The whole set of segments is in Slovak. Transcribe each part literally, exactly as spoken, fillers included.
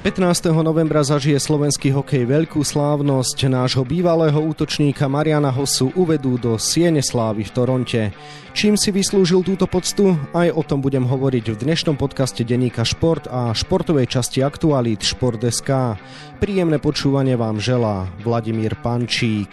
pätnásteho novembra zažije slovenský hokej veľkú slávnosť. Nášho bývalého útočníka Mariana Hossu uvedú do Siene slávy v Toronte. Čím si vyslúžil túto poctu? Aj o tom budem hovoriť v dnešnom podcaste denníka Šport a športovej časti aktualít Šport.sk. Príjemné počúvanie vám želá Vladimír Pančík.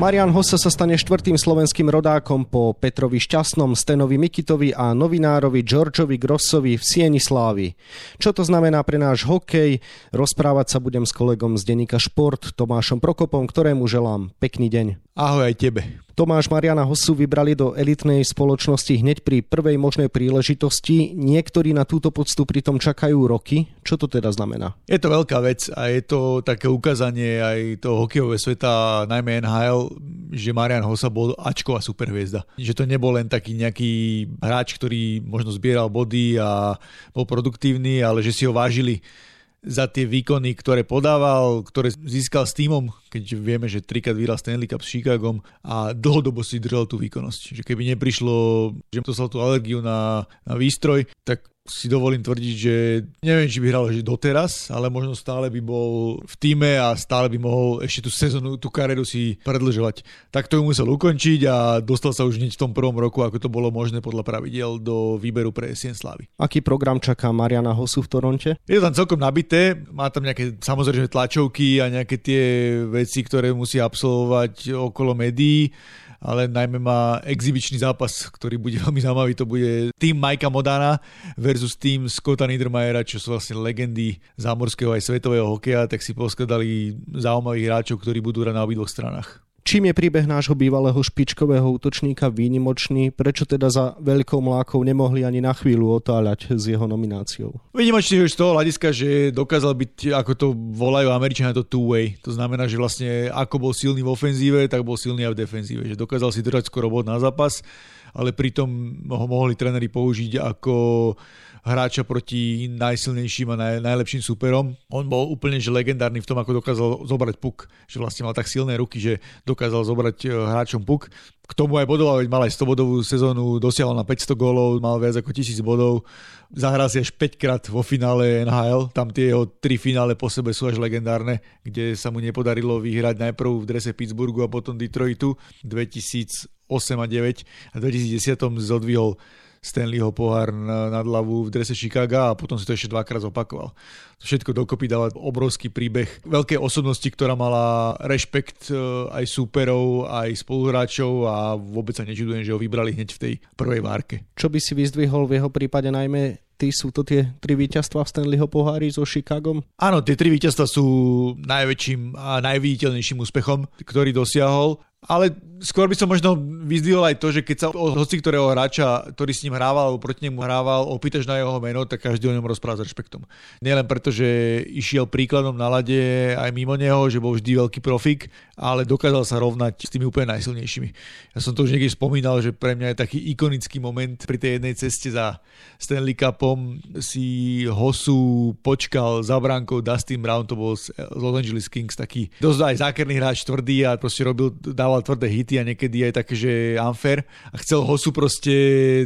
Marian Hossa sa stane štvrtým slovenským rodákom po Petrovi Šťastnom, Stenovi Mikitovi a novinárovi Georgeovi Grossovi v Sieni slávy. Čo to znamená pre náš hokej? Rozprávať sa budem s kolegom z denníka Šport, Tomášom Prokopom, ktorému želám pekný deň. Ahoj aj tebe. Tomáš, Mariana Hossu vybrali do elitnej spoločnosti hneď pri prvej možnej príležitosti. Niektorí na túto poctu pritom čakajú roky. Čo to teda znamená? Je to veľká vec a je to také ukázanie aj toho hokejového sveta, najmä en há el, že Marian Hossa bol ačková superhviezda. Že to nebol len taký nejaký hráč, ktorý možno zbieral body a bol produktívny, ale že si ho vážili za tie výkony, ktoré podával, ktoré získal s tímom, keď vieme, že trikrát vyhral Stanley Cup s Chicagom a dlhodobo si držal tú výkonnosť. Že keby neprišlo, že dostal tú alergiu na, na výstroj, tak si dovolím tvrdiť, že neviem, či by hral že doteraz, ale možno stále by bol v tíme a stále by mohol ešte tú sezónu, tú kariéru si predĺžovať. Tak to ju musel ukončiť a dostal sa už hneď v tom prvom roku, ako to bolo možné podľa pravidiel, do výberu pre Sieň slávy. Aký program čaká Mariana Hossu v Toronte? Je tam celkom nabité, má tam nejaké samozrejme tlačovky a nejaké tie veci, ktoré musí absolvovať okolo médií, ale najmä má exibičný zápas, ktorý bude veľmi zaujímavý. To bude tým Mika Modana versus tým Scotta Niedermayera, čo sú vlastne legendy zámorského aj svetového hokeja, tak si poskladali zaujímavých hráčov, ktorí budú hrať na obidvoch stranách. Čím je príbeh nášho bývalého špičkového útočníka výnimočný? Prečo teda za veľkou mlákou nemohli ani na chvíľu otáľať s jeho nomináciou? Výnimočný je z toho hľadiska, že dokázal byť, ako to volajú Američania, to two-way. To znamená, že vlastne ako bol silný v ofenzíve, tak bol silný aj v defenzíve. Že dokázal si držať skoro bod na zápas, ale pritom ho mohli tréneri použiť ako hráča proti najsilnejším a naj, najlepším superom. On bol úplne že legendárny v tom, ako dokázal zobrať puk, že vlastne mal tak silné ruky, že dokázal zobrať hráčom puk. K tomu aj bodoval, mal aj stobodovú sezónu, dosiahol na päťsto gólov, mal viac ako tisíc bodov, zahral si až päťkrát vo finále en há el, tam tie jeho tri finále po sebe sú až legendárne, kde sa mu nepodarilo vyhrať najprv v drese Pittsburghu a potom Detroitu dvetisícosem a deväť a dvetisícdesať zodvihol Stanleyho pohár nad hlavu v drese Chicaga a potom si to ešte dvakrát zopakoval. To všetko dokopy dáva obrovský príbeh veľkej osobnosti, ktorá mala rešpekt aj súperov, aj spoluhráčov a vôbec sa nečudujem, že ho vybrali hneď v tej prvej várke. Čo by si vyzdvihol v jeho prípade najmä? Tí sú to tie tri víťazstvá v Stanleyho pohári so Chicagom? Áno, tie tri víťazstvá sú najväčším a najviditeľnejším úspechom, ktorý dosiahol, ale skôr by som možno vyzdvihol aj to, že keď sa o hoci ktorého hráča, ktorý s ním hrával alebo proti nemu hrával, opýtaš na jeho meno, tak každý o ňom rozpráva s rešpektom. Nielen preto, že išiel príkladom na ľade aj mimo neho, že bol vždy veľký profík, ale dokázal sa rovnať s tými úplne najsilnejšími. Ja som to už niekde spomínal, že pre mňa je taký ikonický moment pri tej jednej ceste za Stanley Cupom. Si Hossu počkal za bránkou Dustin Brown, to bol z Los Angeles Kings, taký dosť aj zákerný hráč, tvrdý a proste robil, dával tvrdé hity a niekedy aj také, že unfair a chcel Hossu proste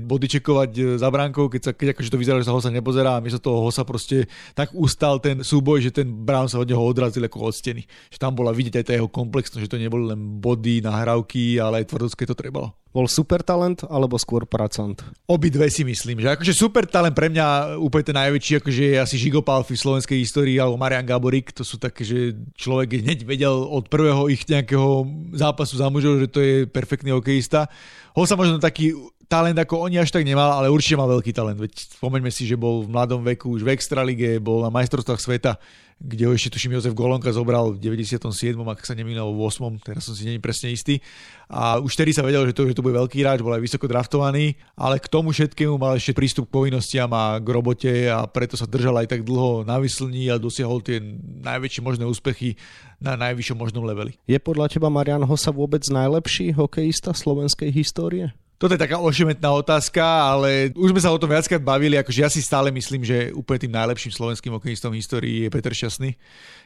bodyčekovať za bránkou, keď sa keď akože to vyzeralo, že sa Hossa nepozerá a miesto toho Hossa proste tak ustal ten súboj, že ten Brown sa od neho odrazil ako od steny. Že tam bola vidieť aj tá jeho komplexnosť, že to neboli len body, nahrávky, ale aj tvrdosť, keď to trebalo. Bol super talent alebo skôr pracant? Obidve si myslím, že akože super talent pre mňa úplne ten najväčší, akože je asi Žigo Pálffy v slovenskej histórii alebo Marian Gáborík, to sú také, že človek hneď vedel od prvého ich nejakého zápasu za mužov, že to je perfektný hokejista. Hossa možno taký talent ako oni až tak nemal, ale určite mal veľký talent. Veď spomeňme si, že bol v mladom veku už v extralige, bol na majstrovstvách sveta, kde ho ešte tuším Jozef Golonka zobral v deväťdesiatom siedmom, ak sa nemýlim, v ôsmom, teraz som si nie presne istý. A už vtedy sa vedel, že to, že to bude veľký hráč, bol aj vysoko draftovaný, ale k tomu všetkému mal ešte prístup k povinnostiam a k robote a preto sa držal aj tak dlho na vyslní a dosiahol tie najväčšie možné úspechy na najvyššom možnom leveli. Je podľa teba Marian Hossa vôbec najlepší hokejista slovenskej histórie? Toto je taká ošemetná otázka, ale už sme sa o tom viackrát bavili, akože ja si stále myslím, že úplne tým najlepším slovenským hokejistom v histórii je Peter Šťastný.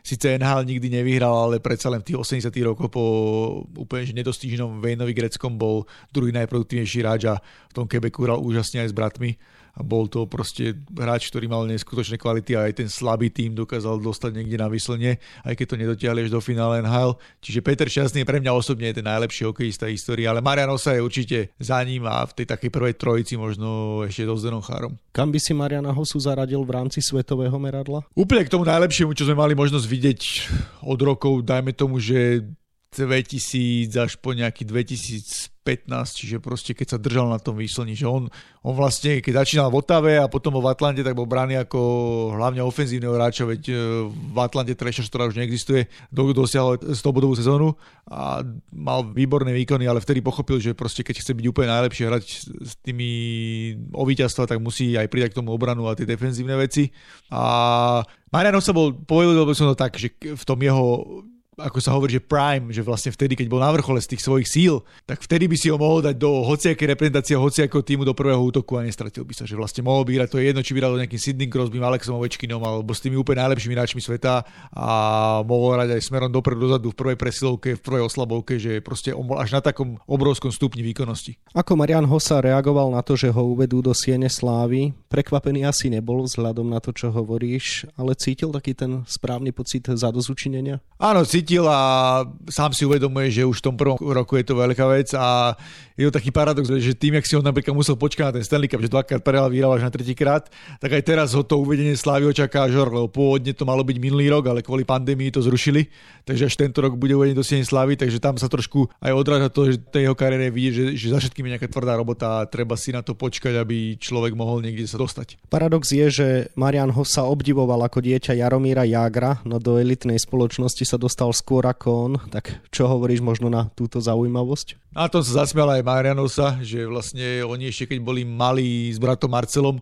Sice en há el nikdy nevyhral, ale predsa len v tých osemdesiatych rokoch po úplne nedostižnom Wayneovi Greckom bol druhý najproduktívnejší hráč a v tom Quebecu hral úžasne aj s bratmi. A a bol to proste hráč, ktorý mal neskutočné kvality a aj ten slabý tým dokázal dostať niekde na výslne, aj keď to nedotiahli až do finále en há el. Čiže Peter Šťastný pre mňa osobne je ten najlepší hokejista histórie, ale Marian Hossa je určite za ním a v tej takej prvej trojici možno ešte so Zdenom Chárom. Kam by si Mariana Hossu zaradil v rámci svetového meradla? Úplne k tomu najlepšiemu, čo sme mali možnosť vidieť od rokov, dajme tomu, že dvetisíc až po nejaký dvetisíc pätnásť, čiže proste keď sa držal na tom výslni, že on, on vlastne keď začínal v Ottawe a potom v Atlante, tak bol braný ako hlavne ofenzívneho hráča, veď v Atlante Thrashers, ktorá už neexistuje, dosiahol stobodovú sezónu a mal výborné výkony, ale vtedy pochopil, že proste keď chce byť úplne najlepšie hrať s tými o víťazstva, tak musí aj pridať k tomu obranu a tie defenzívne veci. A Marian Hossa bol, povedal by som to tak, že v tom jeho, ako sa hovorí, že prime, že vlastne vtedy, keď bol na vrchole z tých svojich síl, tak vtedy by si ho mohol dať do hociakej reprezentácie, hociakého týmu do prvého útoku a nestratil by sa, že vlastne mohol by hrať, to je jedno, či by hrať nejakým Sydney Crosbym, Alexom Ovečkinom alebo s tými úplne najlepšími hráčmi sveta a mohol hrať aj smerom dopredu, dozadu, v prvej presilovke, v prvej oslabovke, že proste on bol až na takom obrovskom stupni výkonnosti. Ako Marian Hossa reagoval na to, že ho uvedú do Siene slávy? Prekvapený asi nebol vzhľadom na to, čo hovoríš, ale cítil taký ten správny pocit zadozučinenia? Áno, cítil a sám si uvedomuje, že už v tom prvom roku je to veľká vec a je to taký paradox, že tým, jak si ho napríklad musel počkať na ten Stanley Cup, že dvakrát prehral, vyhral až na tretíkrát, tak aj teraz ho to uvedenie slávy očaká žor, lebo pôvodne to malo byť minulý rok, ale kvôli pandémii to zrušili, takže až tento rok bude uvedenie do Siene slávy, takže tam sa trošku aj odráža to, že tej jeho kariére vidí, že, že za všetkým je nejaká tvrdá robota a treba si na to počkať, aby človek mohol niekde sa dostať. Paradox je, že Marian Hossa obdivoval ako dieťa Jaromíra Jágra, no do elitnej spoločnosti sa dostal skôr ako on, tak čo hovoríš možno na túto zaujímavosť? Na tom sa zasmiala aj Marian Hossa, že vlastne oni ešte keď boli malí s bratom Marcelom,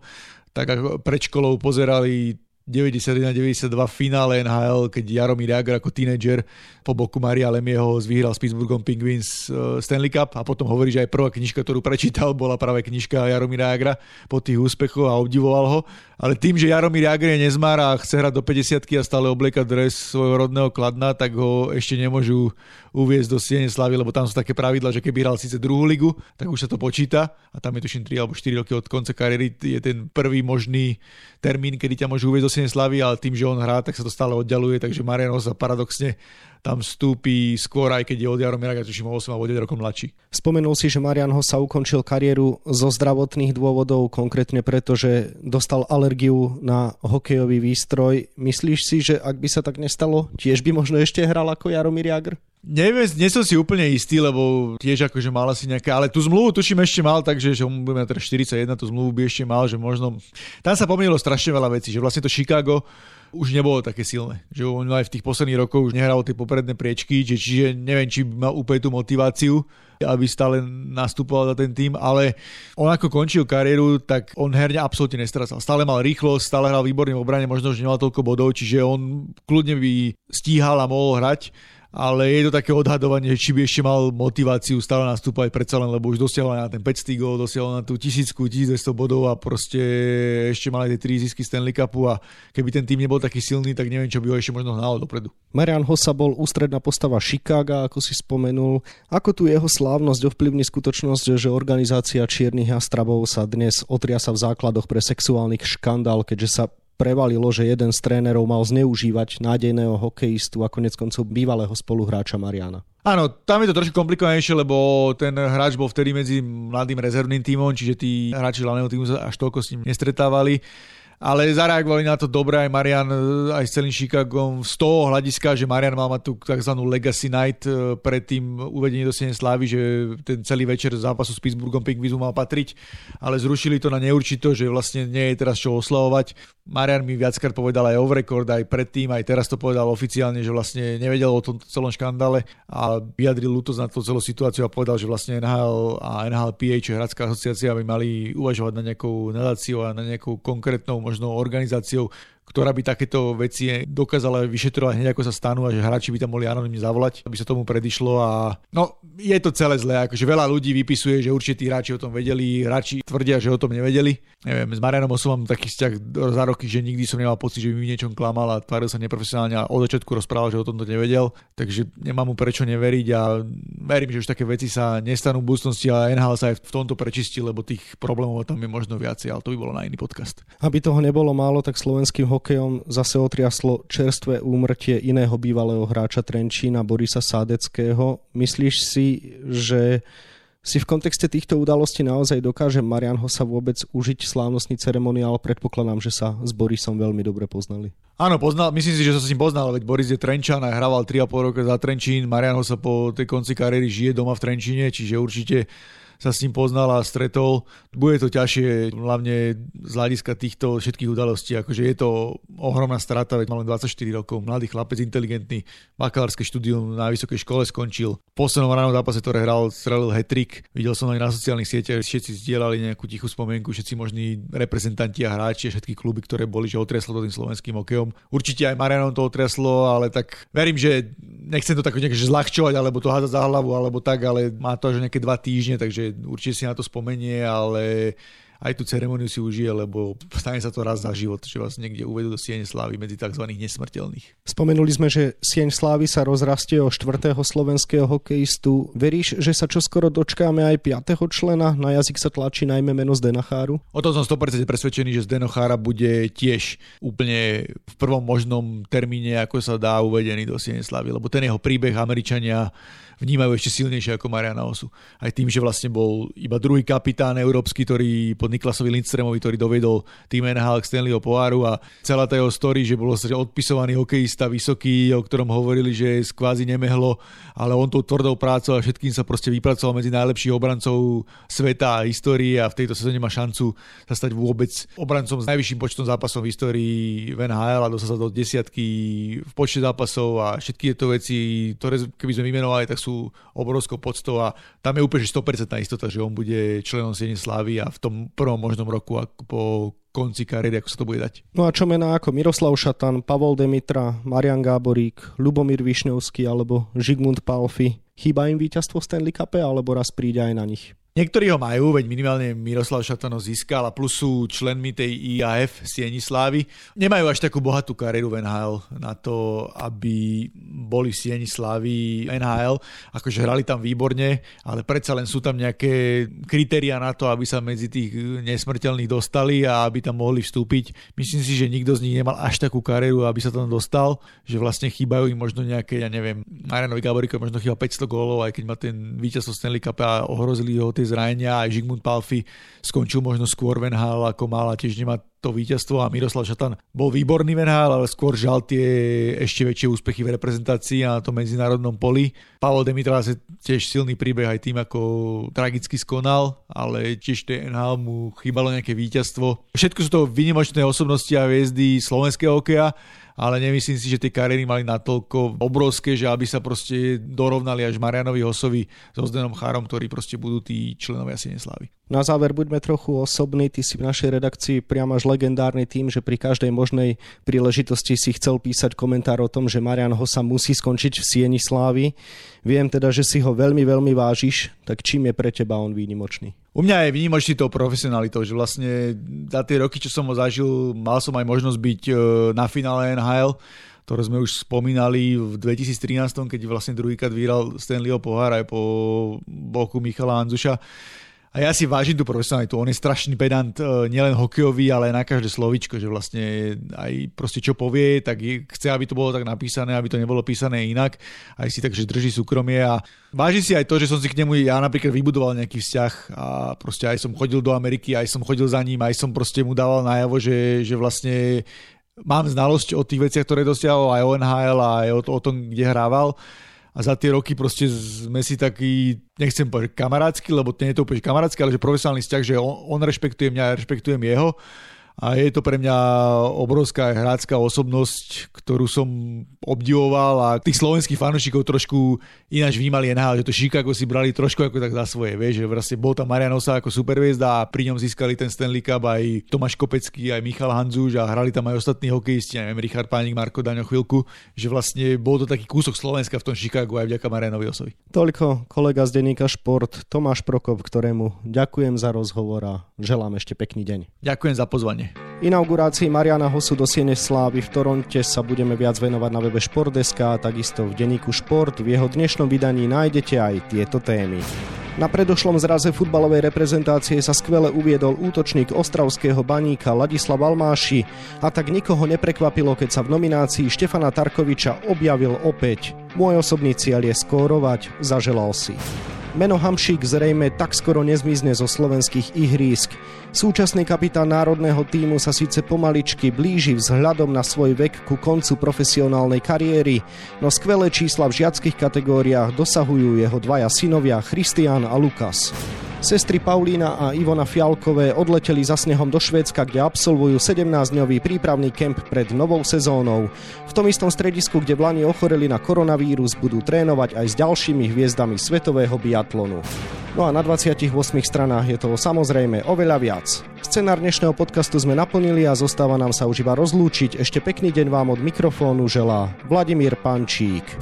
tak ako pred školou pozerali deväťdesiatjeden deväťdesiatdva finále en há el, keď Jaromír Jágr ako tínedžer po boku Maria Lemieho vyhral s Pittsburghom Penguins Stanley Cup a potom hovorí, že aj prvá knižka, ktorú prečítal, bola práve knižka Jaromíra Jágra po tých úspechoch a obdivoval ho. Ale tým, že Jaromír Jágr je nezmár a chce hrať do päťdesiatky a stále oblieka dres svojho rodného Kladna, tak ho ešte nemôžu uviezť do Siene slávy, lebo tam sú také pravidla, že keby hral síce druhú ligu, tak už sa to počíta a tam je tuším tri alebo štyri roky od konca kariéry je ten prvý možný termín, kedy ťa môžu uviezť do Slaví, ale tým, že on hrá, tak sa to stále oddialuje, takže Marian Hossa paradoxne tam vstúpi skôr, aj keď je od Jaromíra, tuším o osem alebo deväť rokov mladší. Spomenul si, že Marian Hossa ukončil kariéru zo zdravotných dôvodov, konkrétne preto, že dostal alergiu na hokejový výstroj. Myslíš si, že ak by sa tak nestalo, tiež by možno ešte hral ako Jaromír Jágr? Neviem, nie som si úplne istý, lebo tiež akože mal asi nejaké, ale tú zmluvu tuším ešte mal, takže že on bude na štyridsaťjeden, tú zmluvu by ešte mal, že možno tam sa pomýlilo strašne veľa vecí, že vlastne to Chicago už nebolo také silné, že on aj v tých posledných rokoch už nehral tie popredné priečky, že, čiže neviem, či mal úplne tú motiváciu, aby stále nastupoval za ten tým, ale on ako končil kariéru, tak on herne absolútne nestracal. Stále mal rýchlosť, stále hral výborne v obrane, možno už nemal toľko bodov, čiže on kľudne by stíhal a mohol hrať. Ale je to také odhadovanie, či by ešte mal motiváciu stále nastúpať predsa len, lebo už dosiahol na ten päťstý gól, dosiahol na tú tisícku, tisícdvesto bodov a proste ešte mal aj tie tri získy Stanley Cupu a keby ten tým nebol taký silný, tak neviem, čo by ho ešte možno hnalo dopredu. Marian Hossa bol ústredná postava Chicaga, ako si spomenul. Ako tu jeho slávnosť ovplyvní skutočnosť, že organizácia čiernych jastrabov sa dnes otriasa v základoch pre sexuálny škandál, keďže sa prevalilo, že jeden z trénerov mal zneužívať nádejného hokejistu a konec koncov bývalého spoluhráča Mariana. Áno, tam je to trošku komplikovanejšie, lebo ten hráč bol vtedy medzi mladým rezervným tímom, čiže tí hráči hlavného tímu sa až toľko s ním nestretávali. Ale zareagovali na to dobre aj Marian, aj s celým Chicagom z toho hľadiska, že Marian mal mať tú takzvanú Legacy Night pred tým uvedením do Siene slávy, že ten celý večer zápasu s Pittsburghom Penguinsu mal patriť, ale zrušili to na neurčito, že vlastne nie je teraz čo oslavovať. Marian mi viackrát povedal aj off record, aj predtým, aj teraz to povedal oficiálne, že vlastne nevedel o tom celom škandále a vyjadril ľútosť na tú celú situáciu a povedal, že vlastne en há el a en há el pé á, čo je hráčska asociácia, by mali uvažovať na nejakou nadáciou a na nejakou konkrétnou možno organizáciou, ktorá by takéto veci dokázala vyšetrovať hneď ako sa stanú a že hráči by tam mohli anonymne zavolať, aby sa tomu predišlo a no je to celé zlé, akože veľa ľudí vypisuje, že určití hráči o tom vedeli, hráči tvrdia, že o tom nevedeli. Neviem, s Marianom Hossou mám taký vzťah za roky, že nikdy som nemal pocit, že by mi niečom klamal a tváril sa neprofesionálne a od začiatku rozprával, že o tomto nevedel, takže nemám mu prečo neveriť a verím, že už také veci sa nestanú v budúcnosti a en há el sa aj v tomto prečistí, lebo tých problémov tam je možno viacej, ale to by bolo na iný podcast. Aby toho nebolo málo, tak slovenským hokejom zase otriaslo čerstvé úmrtie iného bývalého hráča Trenčína Borisa Sádeckého. Myslíš si, že si v kontexte týchto udalostí naozaj dokáže Marian Hossa vôbec užiť slávnostný ceremoniál? Predpokladám, že sa s Borisom veľmi dobre poznali. Áno, poznal, myslím si, že som s ním poznal, veď Boris je Trenčan a hrával tri a pol roka za Trenčín. Marian Hossa po tej konci kariéry žije doma v Trenčíne, čiže určite sa s ním poznal a stretol. Bude to ťažšie, hlavne z hľadiska týchto všetkých udalostí. Akože je to ohromná strata, veď mal len dvadsaťštyri rokov, mladý chlapec, inteligentný, bakalárske štúdium na vysokej škole skončil. V poslednom ránom zápase, ktoré hral, strelil hat-trick. Videl som aj na sociálnych sieťach, všetci zdieľali nejakú tichú spomienku, všetci možní reprezentanti a hráči, všetky kluby, ktoré boli, že otriaslo to tým slovenským hokejom. Určite aj Marianom to otriaslo, ale tak verím, že nechcem to tak nejak zľahčovať, alebo to hádzať za hlavu, alebo tak, ale má to až nejaké dva týždne, takže určite si na to spomenie, ale aj tú ceremoniu si užije, lebo stane sa to raz za život, že vás niekde uvedú do Siene slávy medzi tzv. Nesmrteľných. Spomenuli sme, že Sieň slávy sa rozrastie o štvrtého slovenského hokejistu. Veríš, že sa čoskoro dočkáme aj piateho člena? Na jazyk sa tlačí najmä meno Zdena Cháru. O tom som sto percent presvedčený, že Zdeno Chára bude tiež úplne v prvom možnom termíne, ako sa dá, uvedený do Siene slávy, lebo ten jeho príbeh Američania vnímajú ešte silnejšie ako Mariana Hossu. Aj tým, že vlastne bol iba druhý kapitán európsky, ktorý pod Niklasovi Lindstremovi, ktorý dovedol tým en há el k Stanleyho poháru a celá tá jeho story, že bol vlastne odpisovaný hokejista vysoký, o ktorom hovorili, že je kvázi nemehlo, ale on tou tvrdou prácou a všetkým sa proste vypracoval medzi najlepších obrancov sveta a histórie a v tejto sezóne má šancu sa stať vôbec obrancom s najvyšším počtom zápasov v histórii v en há el a dostal sa do desiatky v počte zápasov a všetky tieto veci, ktoré keby sme vymenovali, tak sú obrovskou poctou a tam je úplne sto percent istota, že on bude členom Siene slávy a v tom prvom možnom roku ako po konci kariéry, ako sa to bude dať. No a čo mená ako Miroslav Šatan, Pavol Demitra, Marian Gáborík, Ľubomír Višňovský alebo Žigmund Pálffy? Chýba im víťazstvo Stanley Cupe alebo raz príde aj na nich? Niektorí ho majú, veď minimálne Miroslav Šatan ho získal a plus sú členmi tej í á ef Sieni slávy. Nemajú až takú bohatú kariéru v en há el na to, aby boli v Sieni slávy en há el. Akože hrali tam výborne, ale predsa len sú tam nejaké kritériá na to, aby sa medzi tých nesmrteľných dostali a aby tam mohli vstúpiť. Myslím si, že nikto z nich nemal až takú kariéru, aby sa tam dostal, že vlastne chýbajú im možno nejaké, ja neviem, Marianovi Gáboríkovi možno chýba päťsto gólov, aj keď má ten víťazstvo Stanley Cup a ohrozili ho tie zranenia, aj Žigmund Pálffy skončil možno skôr v en há el ako mal a tiež nemá to víťazstvo a Miroslav Šatan bol výborný v en há el, ale skôr žal tie ešte väčšie úspechy v reprezentácii a na tom medzinárodnom poli. Pavol Demitra sa tiež silný príbeh aj tým, ako tragicky skonal, ale tiež tej en há el mu chýbalo nejaké víťazstvo. Všetko sú to výnimočné osobnosti a hviezdy slovenského hokeja, ale nemyslím si, že tie kariéry mali natoľko obrovské, že aby sa proste dorovnali až Marianovi Hossovi so Zdenom Chárom, ktorí proste budú tí členovia Siene slávy. Na záver buďme trochu osobní, ty si v našej redakcii priam až legendárny tým, že pri každej možnej príležitosti si chcel písať komentár o tom, že Marian Hossa musí skončiť v Sieni slávy. Viem teda, že si ho veľmi, veľmi vážiš, tak čím je pre teba on výnimočný? U mňa je výnimočný tou profesionalitou, že vlastne za tie roky, čo som ho zažil, mal som aj možnosť byť na finále en há el, ktoré sme už spomínali v dvetisíctrinásť, keď vlastne druhýkrát vyhral Stanleyho pohár aj po boku Michala Hanzuša. A ja si vážim tú profesionalitu, on je strašný pedant, nielen hokejový, ale na každé slovíčko, že vlastne aj proste čo povie, tak chce, aby to bolo tak napísané, aby to nebolo písané inak, aj si tak, že drží súkromie a vážim si aj to, že som si k nemu, ja napríklad vybudoval nejaký vzťah a proste aj som chodil do Ameriky, aj som chodil za ním, aj som proste mu dával najavo, že, že vlastne mám znalosť o tých veciach, ktoré dosiahol, aj o en há el, aj o, o tom, kde hrával. A za tie roky proste sme si takí, nechcem povedať kamarátsky, lebo nie je to úplne kamarátsky, ale že profesionálny vzťah, že on, on rešpektuje mňa, ja rešpektujem jeho. a je to pre mňa obrovská hráčska osobnosť, ktorú som obdivoval a tých slovenských fanúšikov trošku ináč vnímali en há el, že to Chicago si brali trošku ako tak za svoje, vieš, že vlastne bol tam Marian Hossa ako superhviezda a pri ňom získali ten Stanley Cup aj Tomáš Kopecký, aj Michal Hanzuš a hrali tam aj ostatní hokejisti, neviem, Richard Pánik, Marko Daňo chvíľku, že vlastne bol to taký kúsok Slovenska v tom Chicagu aj vďaka Marianovi Hossovi. Toľko kolega z denníka Šport Tomáš Prokop, ktorému ďakujem za rozhovor a želám ešte pekný deň. Ďakujem za pozvanie. Inaugurácii Mariana Hossu do Siene slávy v Toronte sa budeme viac venovať na webe Šport.sk a takisto v denníku Šport. V jeho dnešnom vydaní nájdete aj tieto témy. Na predošlom zraze futbalovej reprezentácie sa skvele uviedol útočník ostravského Baníka Ladislav Almáši a tak nikoho neprekvapilo, keď sa v nominácii Štefana Tarkoviča objavil opäť. Môj osobný cieľ je skórovať, zaželal si. Meno Hamšík zrejme tak skoro nezmizne zo slovenských ihrísk. Súčasný kapitán národného tímu sa síce pomaličky blíži vzhľadom na svoj vek ku koncu profesionálnej kariéry, no skvelé čísla v žiackych kategóriách dosahujú jeho dvaja synovia Christian a Lukas. Sestry Paulína a Ivona Fialkové odleteli za snehom do Švédska, kde absolvujú sedemnásťdňový prípravný kemp pred novou sezónou. V tom istom stredisku, kde v lani ochoreli na koronavírus, budú trénovať aj s ďalšími hviezdami svetového biatlonu. No a na dvadsiatich ôsmich stranách je toho samozrejme oveľa viac. Scenár dnešného podcastu sme naplnili a zostáva nám sa už iba rozlúčiť. Ešte pekný deň vám od mikrofónu želá Vladimír Pančík.